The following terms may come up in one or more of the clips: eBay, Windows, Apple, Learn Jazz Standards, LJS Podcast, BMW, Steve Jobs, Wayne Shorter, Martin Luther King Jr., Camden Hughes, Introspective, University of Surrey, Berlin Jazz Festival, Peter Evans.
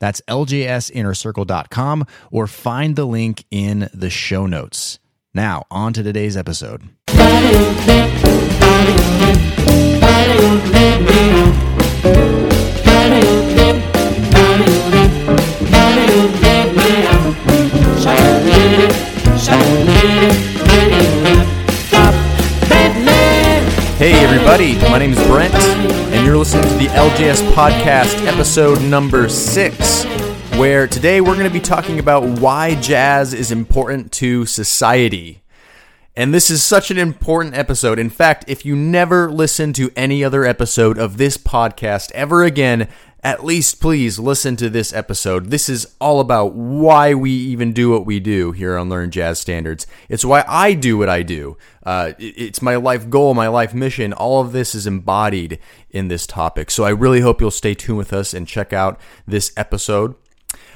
That's ljsinnercircle.com, or find the link in the show notes. Now, on to today's episode. Hey everybody, my name is Brent, and you're listening to the LJS Podcast, episode number 6, where today we're going to be talking about why jazz is important to society. And this is such an important episode. In fact, if you never listen to any other episode of this podcast ever again, at least please listen to this episode. This is all about why we even do what we do here on Learn Jazz Standards. It's why I do what I do. It's my life goal, my life mission. All of this is embodied in this topic. So I really hope you'll stay tuned with us and check out this episode.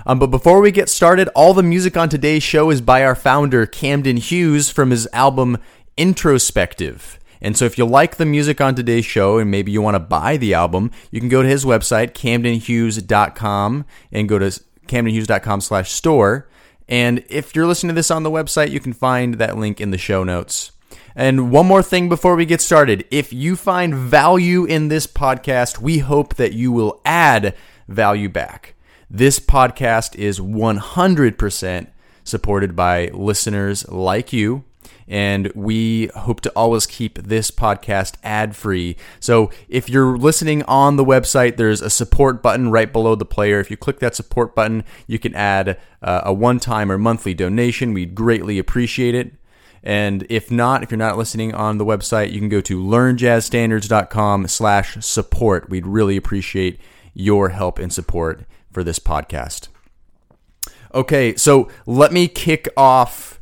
But before we get started, all the music on today's show is by our founder, Camden Hughes, from his album Introspective. And so if you like the music on today's show and maybe you want to buy the album, you can go to his website, camdenhughes.com, and go to camdenhughes.com/store. And if you're listening to this on the website, you can find that link in the show notes. And one more thing before we get started. If you find value in this podcast, we hope that you will add value back. This podcast is 100% supported by listeners like you. And we hope to always keep this podcast ad-free. So if you're listening on the website, there's a support button right below the player. If you click that support button, you can add a one-time or monthly donation. We'd greatly appreciate it. And if you're not listening on the website, you can go to learnjazzstandards.com/support. We'd really appreciate your help and support for this podcast. Okay, so let me kick off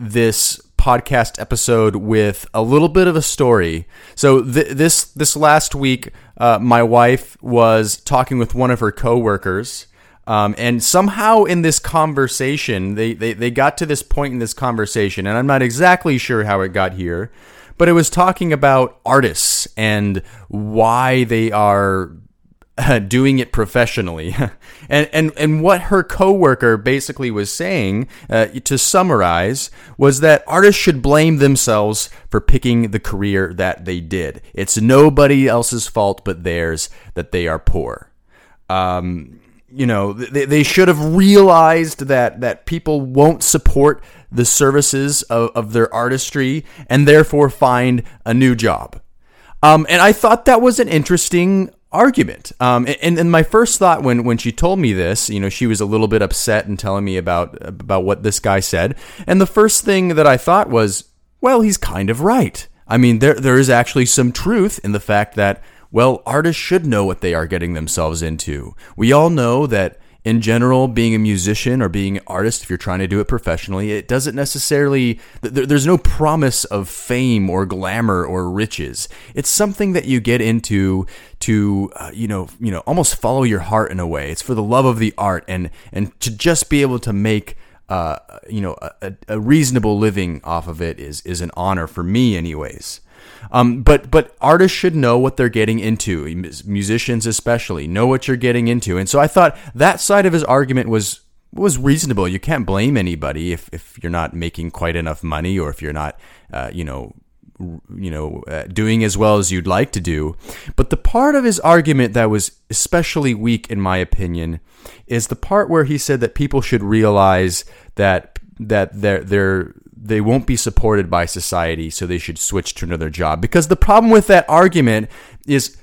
this podcast episode with a little bit of a story. So this last week, my wife was talking with one of her coworkers, and somehow in this conversation, they got to this point in this conversation, and I'm not exactly sure how it got here, but it was talking about artists and why they are doing it professionally. and what her coworker basically was saying, to summarize, was that artists should blame themselves for picking the career that they did. It's nobody else's fault but theirs that they are poor. You know, they should have realized that people won't support the services of their artistry and therefore find a new job. And I thought that was an interesting argument. And my first thought when she told me this, you know, she was a little bit upset and telling me about what this guy said. And the first thing that I thought was, well, he's kind of right. I mean, there is actually some truth in the fact that, well, artists should know what they are getting themselves into. We all know that in general, being a musician or being an artist, if you're trying to do it professionally, it doesn't necessarily, there's no promise of fame or glamour or riches. It's something that you get into to, you know, almost follow your heart in a way. It's for the love of the art and to just be able to make, a reasonable living off of it is an honor for me anyways. But artists should know what they're getting into, musicians especially, know what you're getting into. And so I thought that side of his argument was reasonable. You can't blame anybody if you're not making quite enough money or if you're not, doing as well as you'd like to do. But the part of his argument that was especially weak, in my opinion, is the part where he said that people should realize that they won't be supported by society, so they should switch to another job. Because the problem with that argument is,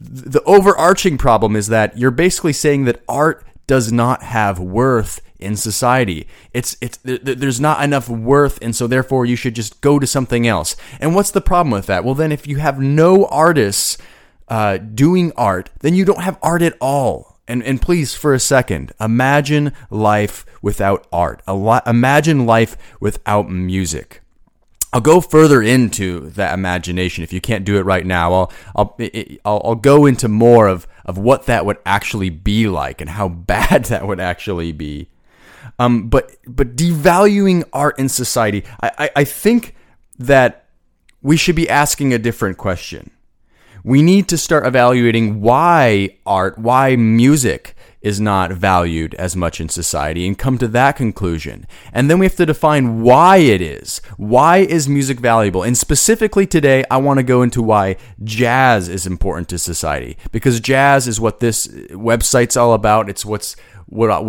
the overarching problem is that you're basically saying that art does not have worth in society. There's not enough worth, and so therefore you should just go to something else. And what's the problem with that? Well, then if you have no artists doing art, then you don't have art at all. And please, for a second, imagine life without art. Imagine life without music. I'll go further into that imagination. If you can't do it right now, I'll go into more of what that would actually be like and how bad that would actually be. But devaluing art in society, I think that we should be asking a different question. We need to start evaluating why art, why music is not valued as much in society, and come to that conclusion. And then we have to define why it is. Why is music valuable? And specifically today, I want to go into why jazz is important to society, because jazz is what this website's all about. It's what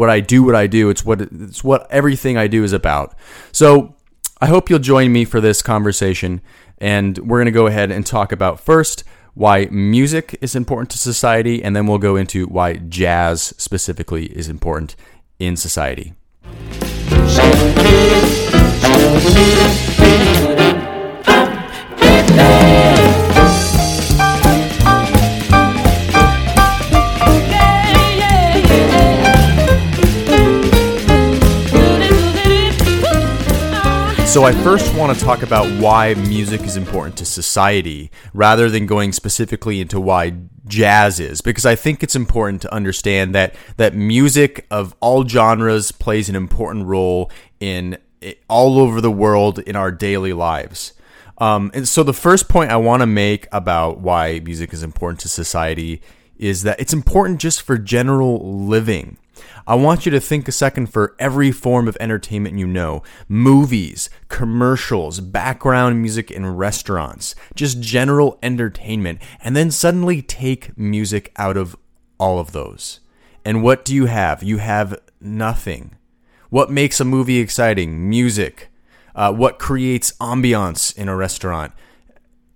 I do. It's what everything I do is about. So I hope you'll join me for this conversation, and we're going to go ahead and talk about first why music is important to society, and then we'll go into why jazz specifically is important in society. So I first want to talk about why music is important to society, rather than going specifically into why jazz is, because I think it's important to understand that music of all genres plays an important role in all over the world in our daily lives. And so the first point I want to make about why music is important to society is that it's important just for general living. I want you to think a second for every form of entertainment you know: movies, commercials, background music in restaurants, just general entertainment, and then suddenly take music out of all of those. And what do you have? You have nothing. What makes a movie exciting? Music. What creates ambiance in a restaurant?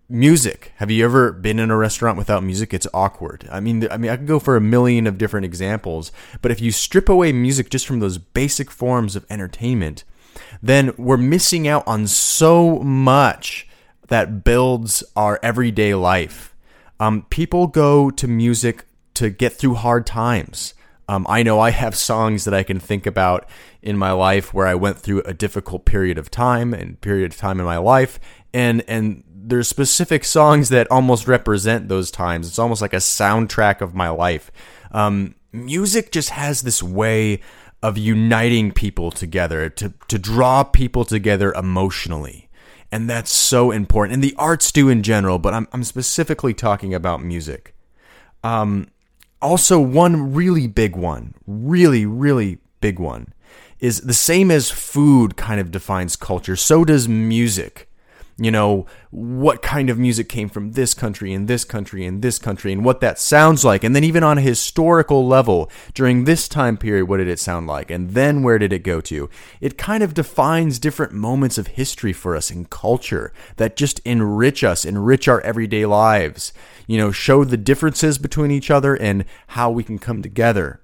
Music. Have you ever been in a restaurant without music? It's awkward. I mean, I could go for a million of different examples, but if you strip away music just from those basic forms of entertainment, then we're missing out on so much that builds our everyday life. People go to music to get through hard times. I know I have songs that I can think about in my life where I went through a difficult period of time in my life, and there's specific songs that almost represent those times. It's almost like a soundtrack of my life. Music just has this way of uniting people together, to draw people together emotionally. And that's so important. And the arts do in general, but I'm specifically talking about music. Also, one really big one, is the same as food kind of defines culture, so does music. You know, what kind of music came from this country and this country and this country, and what that sounds like. And then even on a historical level, during this time period, what did it sound like? And then where did it go to? It kind of defines different moments of history for us in culture that just enrich us, enrich our everyday lives, you know, show the differences between each other and how we can come together.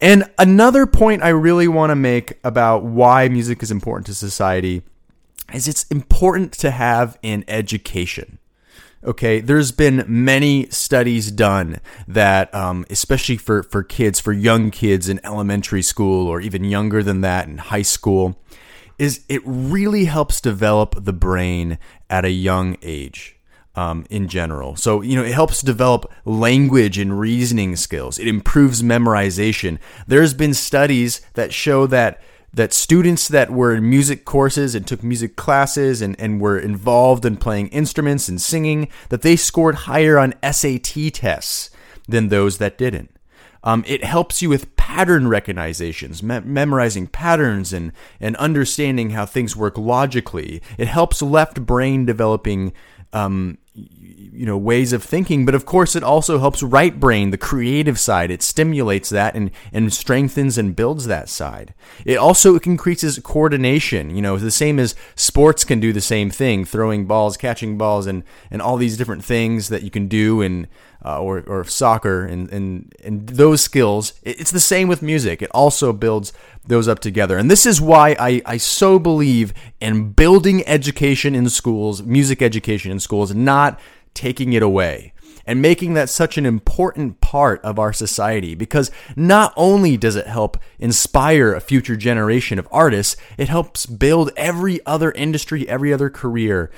And another point I really want to make about why music is important to society is it's important to have in education. Okay, there's been many studies done that, especially for kids, for young kids in elementary school or even younger than that in high school, is it really helps develop the brain at a young age. In general. So, you know, it helps develop language and reasoning skills. It improves memorization. There's been studies that show that students that were in music courses and took music classes and were involved in playing instruments and singing, that they scored higher on SAT tests than those that didn't. It helps you with pattern recognitions, memorizing patterns and understanding how things work logically. It helps left brain developing ways of thinking, but of course it also helps right brain, the creative side. It stimulates that and strengthens and builds that side. It also increases coordination, you know, the same as sports can do the same thing, throwing balls, catching balls, and all these different things that you can do or soccer and those skills. It's the same with music. It also builds those up together. And this is why I so believe in building education in schools, music education in schools, not taking it away. and making that such an important part of our society, because not only does it help inspire a future generation of artists, it helps build every other industry, every other career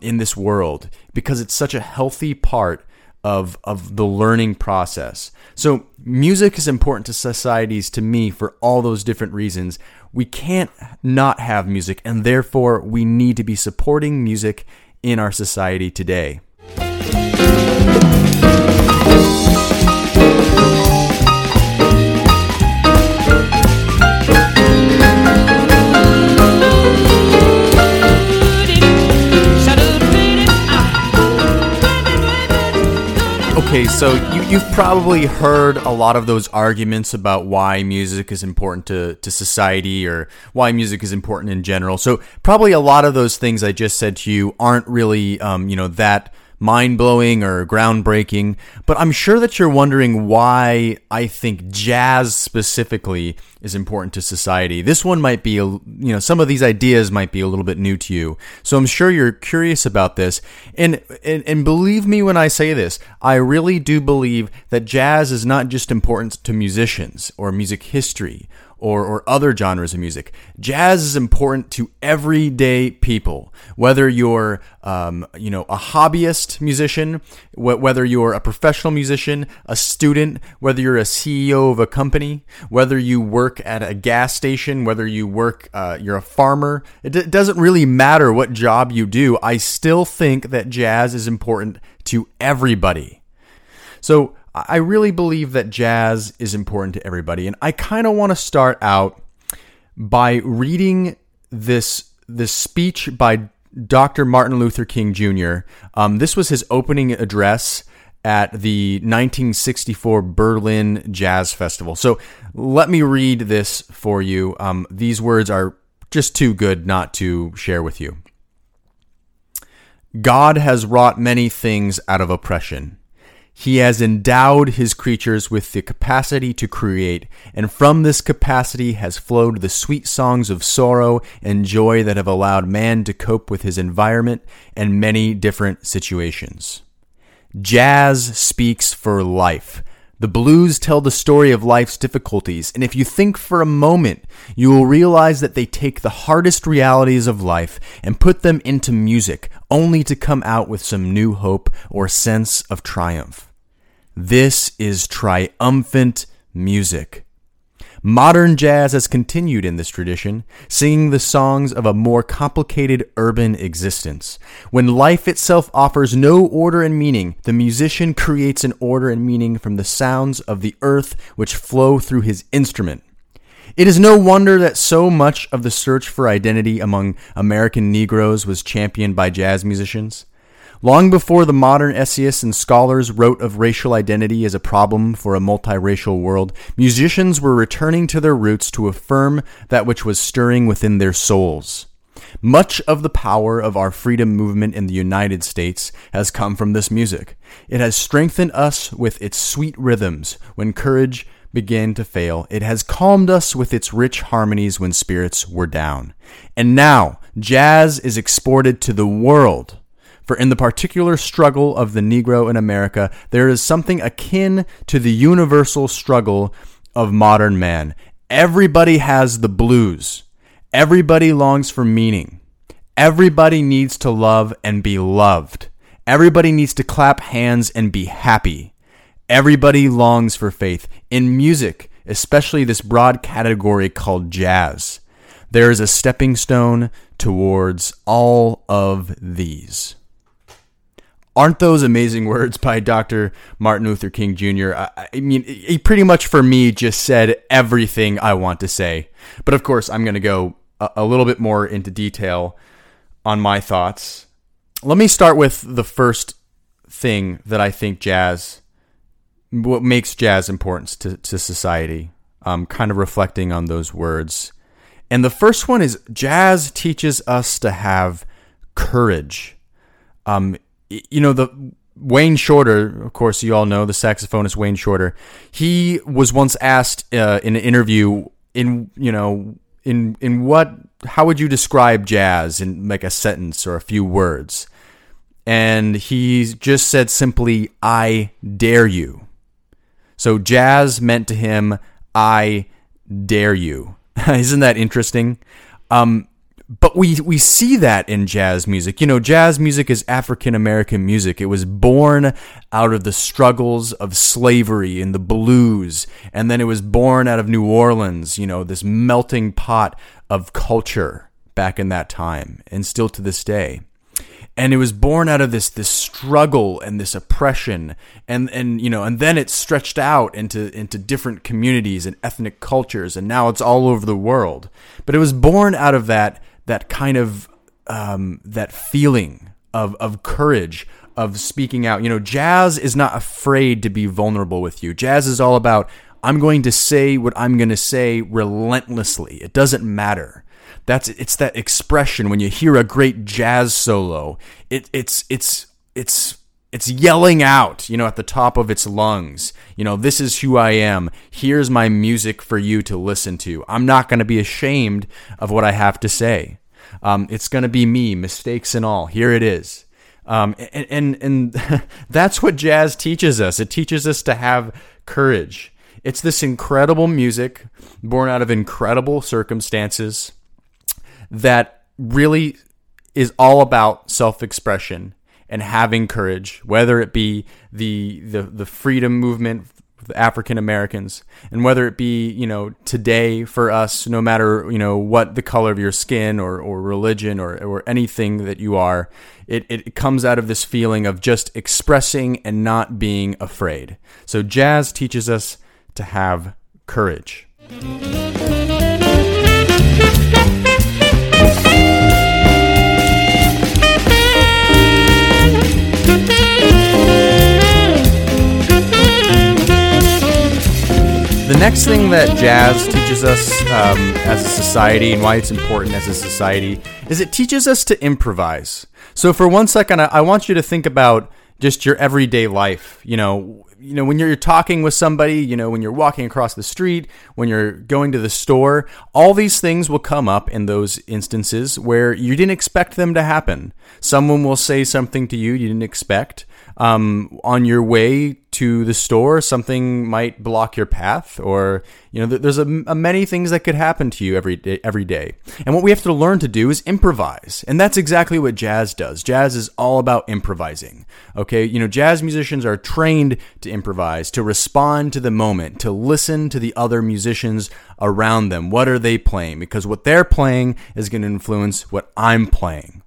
in this world, because it's such a healthy part of the learning process. So music is important to societies, to me, for all those different reasons. We can't not have music, and therefore we need to be supporting music in our society today. Okay, so you've probably heard a lot of those arguments about why music is important to society, or why music is important in general. So probably a lot of those things I just said to you aren't really, that mind-blowing or groundbreaking. But I'm sure that you're wondering why I think jazz specifically is important to society. This one might be, some of these ideas might be a little bit new to you. So I'm sure you're curious about this. And believe me when I say this, I really do believe that jazz is not just important to musicians or music history or other genres of music. Jazz is important to everyday people, whether you're a hobbyist musician, whether you're a professional musician, a student, whether you're a CEO of a company, whether you work at a gas station, whether you work, you're a farmer. It doesn't really matter what job you do. I still think that jazz is important to everybody. So I really believe that jazz is important to everybody, and I kind of want to start out by reading this speech by Dr. Martin Luther King Jr. This was his opening address at the 1964 Berlin Jazz Festival. So let me read this for you. These words are just too good not to share with you. God has wrought many things out of oppression. He has endowed his creatures with the capacity to create, and from this capacity has flowed the sweet songs of sorrow and joy that have allowed man to cope with his environment and many different situations. Jazz speaks for life. The blues tell the story of life's difficulties, and if you think for a moment, you will realize that they take the hardest realities of life and put them into music, only to come out with some new hope or sense of triumph. This is triumphant music. Modern jazz has continued in this tradition, singing the songs of a more complicated urban existence. When life itself offers no order and meaning, the musician creates an order and meaning from the sounds of the earth which flow through his instrument. It is no wonder that so much of the search for identity among American Negroes was championed by jazz musicians. Long before the modern essayists and scholars wrote of racial identity as a problem for a multiracial world, musicians were returning to their roots to affirm that which was stirring within their souls. Much of the power of our freedom movement in the United States has come from this music. It has strengthened us with its sweet rhythms when courage began to fail. It has calmed us with its rich harmonies when spirits were down. And now, jazz is exported to the world. For in the particular struggle of the Negro in America, there is something akin to the universal struggle of modern man. Everybody has the blues. Everybody longs for meaning. Everybody needs to love and be loved. Everybody needs to clap hands and be happy. Everybody longs for faith. In music, especially this broad category called jazz, there is a stepping stone towards all of these. Aren't those amazing words by Dr. Martin Luther King Jr.? I mean, he pretty much for me just said everything I want to say. But of course, I'm going to go a little bit more into detail on my thoughts. Let me start with the first thing that I think what makes jazz important to society, kind of reflecting on those words. And the first one is jazz teaches us to have courage. Wayne Shorter, of course, you all know the saxophonist Wayne Shorter. He was once asked in an interview, how would you describe jazz in like a sentence or a few words? and he just said simply, "I dare you." So jazz meant to him, "I dare you." Isn't that interesting? But we see that in jazz music. You know, jazz music is African-American music. It was born out of the struggles of slavery and the blues. And then it was born out of New Orleans, you know, this melting pot of culture back in that time and still to this day. And it was born out of this struggle and this oppression, and you know, and then it stretched out into different communities and ethnic cultures, and now it's all over the world. But it was born out of that kind of that feeling of courage, of speaking out. You know, jazz is not afraid to be vulnerable with you. Jazz is all about, I'm going to say what I'm going to say relentlessly. It doesn't matter. It's that expression when you hear a great jazz solo. It's yelling out, you know, at the top of its lungs. You know, this is who I am. Here's my music for you to listen to. I'm not going to be ashamed of what I have to say. It's going to be me, mistakes and all. Here it is. And that's what jazz teaches us. It teaches us to have courage. It's this incredible music born out of incredible circumstances that really is all about self-expression and having courage, whether it be the freedom movement for the African Americans, and whether it be, you know, today for us, no matter, you know, what the color of your skin or religion or anything that you are, it comes out of this feeling of just expressing and not being afraid. So jazz teaches us to have courage. The next thing that jazz teaches us as a society, and why it's important as a society, is it teaches us to improvise. So for one second, I want you to think about just your everyday life. You know, when you're talking with somebody, you know, when you're walking across the street, when you're going to the store, all these things will come up in those instances where you didn't expect them to happen. Someone will say something to you didn't expect. On your way to the store, something might block your path, or, you know, there's a many things that could happen to you every day. And what we have to learn to do is improvise. And that's exactly what jazz does. Jazz is all about improvising. Okay. You know, jazz musicians are trained to improvise, to respond to the moment, to listen to the other musicians around them. What are they playing? Because what they're playing is going to influence what I'm playing.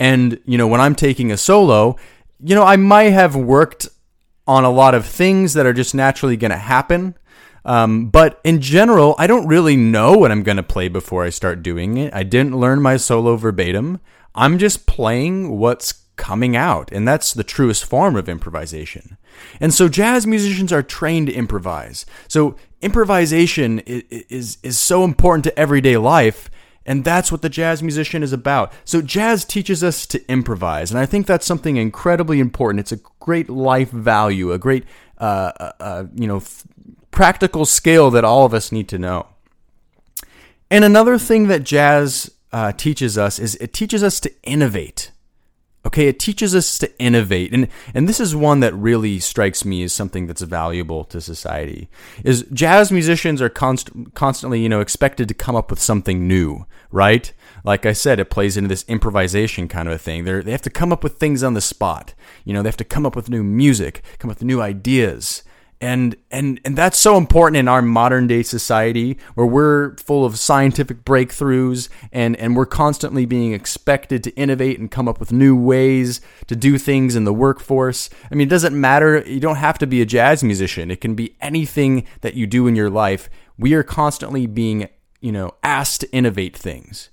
And, you know, when I'm taking a solo, you know, I might have worked on a lot of things that are just naturally going to happen. But in general, I don't really know what I'm going to play before I start doing it. I didn't learn my solo verbatim. I'm just playing what's coming out. And that's the truest form of improvisation. And so jazz musicians are trained to improvise. So improvisation is so important to everyday life. And that's what the jazz musician is about. So jazz teaches us to improvise. And I think that's something incredibly important. It's a great life value, a great, practical skill that all of us need to know. And another thing that jazz teaches us is it teaches us to innovate. Okay, it teaches us to innovate. And this is one that really strikes me as something that's valuable to society. Is jazz musicians are constantly, you know, expected to come up with something new, right? Like I said, it plays into this improvisation kind of a thing. They have to come up with things on the spot. You know, they have to come up with new music, come up with new ideas. And that's so important in our modern day society, where we're full of scientific breakthroughs and we're constantly being expected to innovate and come up with new ways to do things in the workforce. I mean, it doesn't matter. You don't have to be a jazz musician. It can be anything that you do in your life. We are constantly being, you know, asked to innovate things.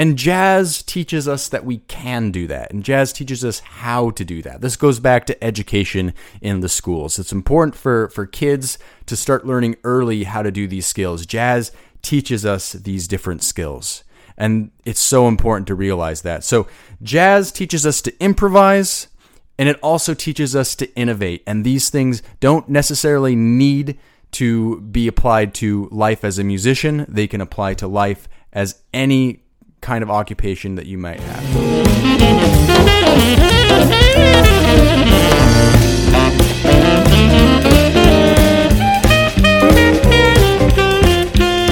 And jazz teaches us that we can do that. And jazz teaches us how to do that. This goes back to education in the schools. It's important for kids to start learning early how to do these skills. Jazz teaches us these different skills. And it's so important to realize that. So jazz teaches us to improvise, and it also teaches us to innovate. And these things don't necessarily need to be applied to life as a musician. They can apply to life as any kind of occupation that you might have.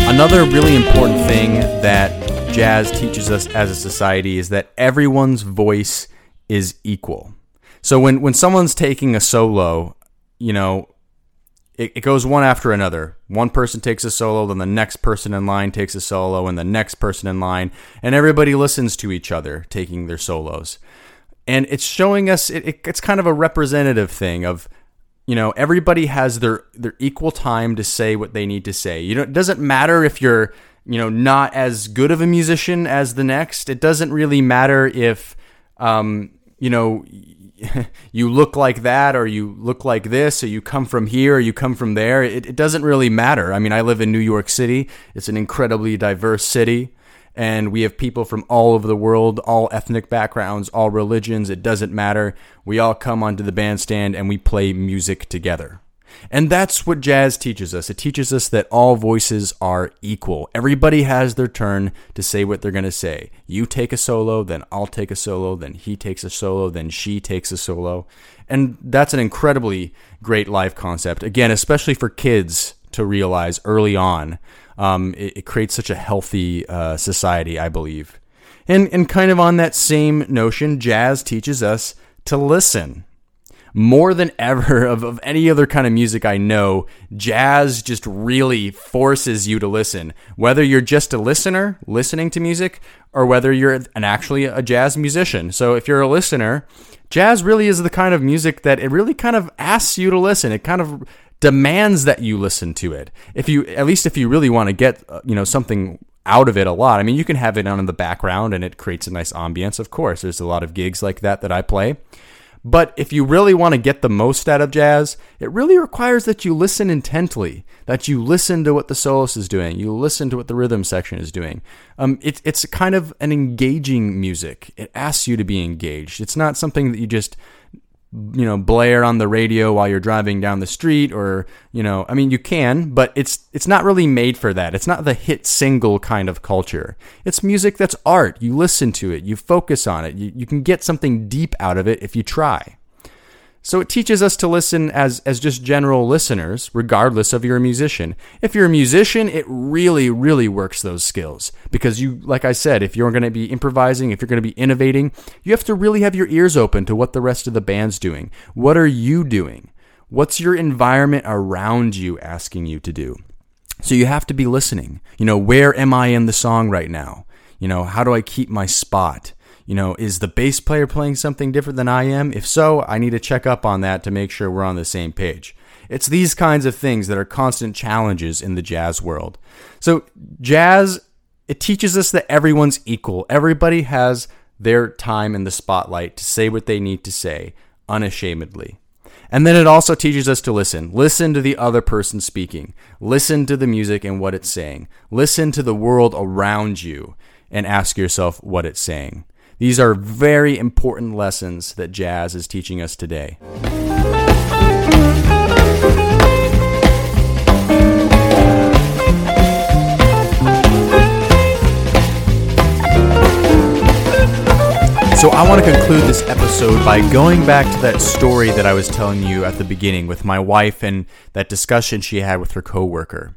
Another really important thing that jazz teaches us as a society is that everyone's voice is equal. So when someone's taking a solo, you know, it goes one after another. One person takes a solo, then the next person in line takes a solo, and the next person in line, and everybody listens to each other taking their solos. And it's showing us, it's kind of a representative thing of, you know, everybody has their equal time to say what they need to say. You know, it doesn't matter if you're, you know, not as good of a musician as the next. It doesn't really matter if, you know, you look like that or you look like this or you come from here or you come from there. It doesn't really matter. I mean, I live in New York City. It's an incredibly diverse city. And we have people from all over the world, all ethnic backgrounds, all religions. It doesn't matter. We all come onto the bandstand and we play music together. And that's what jazz teaches us. It teaches us that all voices are equal. Everybody has their turn to say what they're going to say. You take a solo, then I'll take a solo, then he takes a solo, then she takes a solo. And that's an incredibly great life concept. Again, especially for kids to realize early on. It creates such a healthy society, I believe. And kind of on that same notion, jazz teaches us to listen. More than ever of any other kind of music I know, jazz just really forces you to listen. Whether you're just a listener listening to music or whether you're actually a jazz musician. So if you're a listener, jazz really is the kind of music that it really kind of asks you to listen. It kind of demands that you listen to it. If you really want to get, you know, something out of it a lot. I mean, you can have it on in the background and it creates a nice ambience. Of course, there's a lot of gigs like that I play. But if you really want to get the most out of jazz, it really requires that you listen intently, that you listen to what the soloist is doing, you listen to what the rhythm section is doing. It's kind of an engaging music. It asks you to be engaged. It's not something that you just, you know, blare on the radio while you're driving down the street or, you know, I mean, you can, but it's not really made for that. It's not the hit single kind of culture. It's music that's art. You listen to it. You focus on it. You can get something deep out of it if you try. So it teaches us to listen as just general listeners, regardless of you're a musician. If you're a musician, it really, really works those skills because you, like I said, if you're going to be improvising, if you're going to be innovating, you have to really have your ears open to what the rest of the band's doing. What are you doing? What's your environment around you asking you to do? So you have to be listening. You know, where am I in the song right now? You know, how do I keep my spot? You know, is the bass player playing something different than I am? If so, I need to check up on that to make sure we're on the same page. It's these kinds of things that are constant challenges in the jazz world. So jazz, it teaches us that everyone's equal. Everybody has their time in the spotlight to say what they need to say unashamedly. And then it also teaches us to listen. Listen to the other person speaking. Listen to the music and what it's saying. Listen to the world around you and ask yourself what it's saying. These are very important lessons that jazz is teaching us today. So I want to conclude this episode by going back to that story that I was telling you at the beginning with my wife and that discussion she had with her coworker.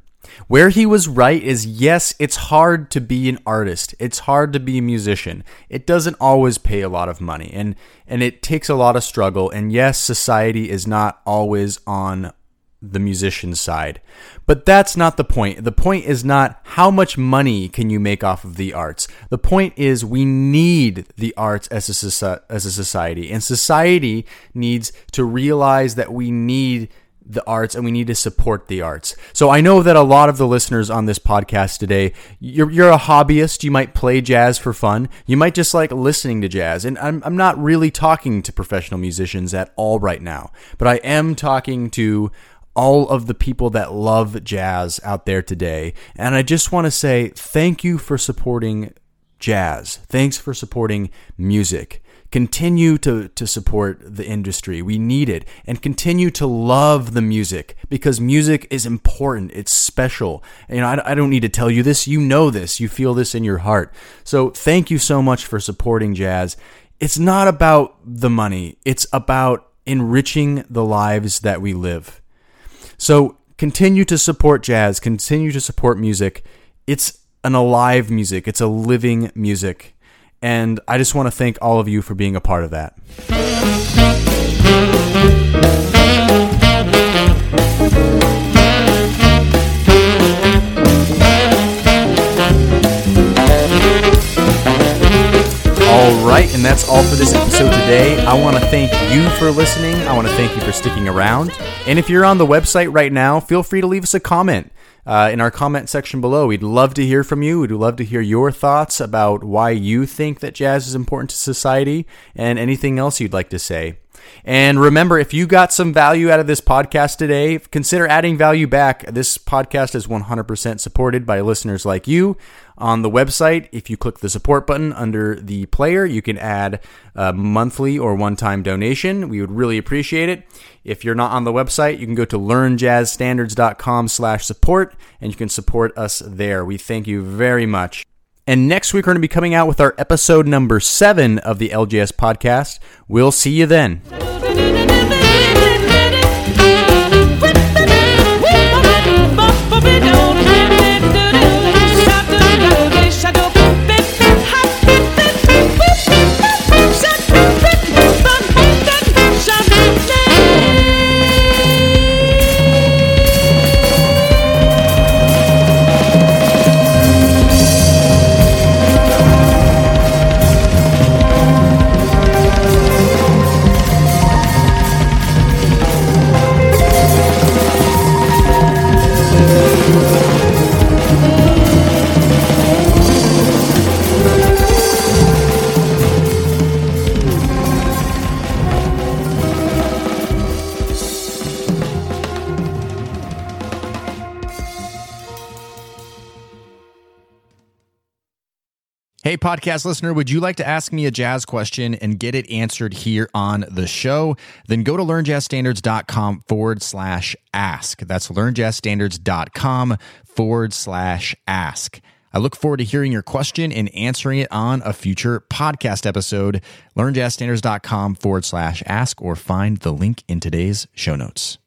Where he was right is, yes, it's hard to be an artist. It's hard to be a musician. It doesn't always pay a lot of money, and it takes a lot of struggle. And yes, society is not always on the musician's side. But that's not the point. The point is not how much money can you make off of the arts. The point is we need the arts as a society, and society needs to realize that we need the arts and we need to support the arts. So I know that a lot of the listeners on this podcast today, you're a hobbyist. You might play jazz for fun. You might just like listening to jazz. And I'm not really talking to professional musicians at all right now, but I am talking to all of the people that love jazz out there today. And I just want to say thank you for supporting jazz. Thanks for supporting music. Continue to support the industry. We need it. And continue to love the music because music is important. It's special. You know, I don't need to tell you this. You know this. You feel this in your heart. So thank you so much for supporting jazz. it's not about the money. It's about enriching the lives that we live. So continue to support jazz. Continue to support music. It's an alive music. It's a living music. And I just want to thank all of you for being a part of that. All right, and that's all for this episode today. I want to thank you for listening. I want to thank you for sticking around. And if you're on the website right now, feel free to leave us a comment in our comment section below. We'd love to hear from you. We'd love to hear your thoughts about why you think that jazz is important to society and anything else you'd like to say. And remember, if you got some value out of this podcast today, consider adding value back. This podcast is 100% supported by listeners like you. On the website, if you click the support button under the player, you can add a monthly or one-time donation. We would really appreciate it. If you're not on the website, you can go to learnjazzstandards.com/support, and you can support us there. We thank you very much. And next week, we're going to be coming out with our episode number 7 of the LJS podcast. We'll see you then. Hey, podcast listener, would you like to ask me a jazz question and get it answered here on the show? Then go to learnjazzstandards.com/ask. That's learnjazzstandards.com/ask. I look forward to hearing your question and answering it on a future podcast episode. learnjazzstandards.com/ask, or find the link in today's show notes.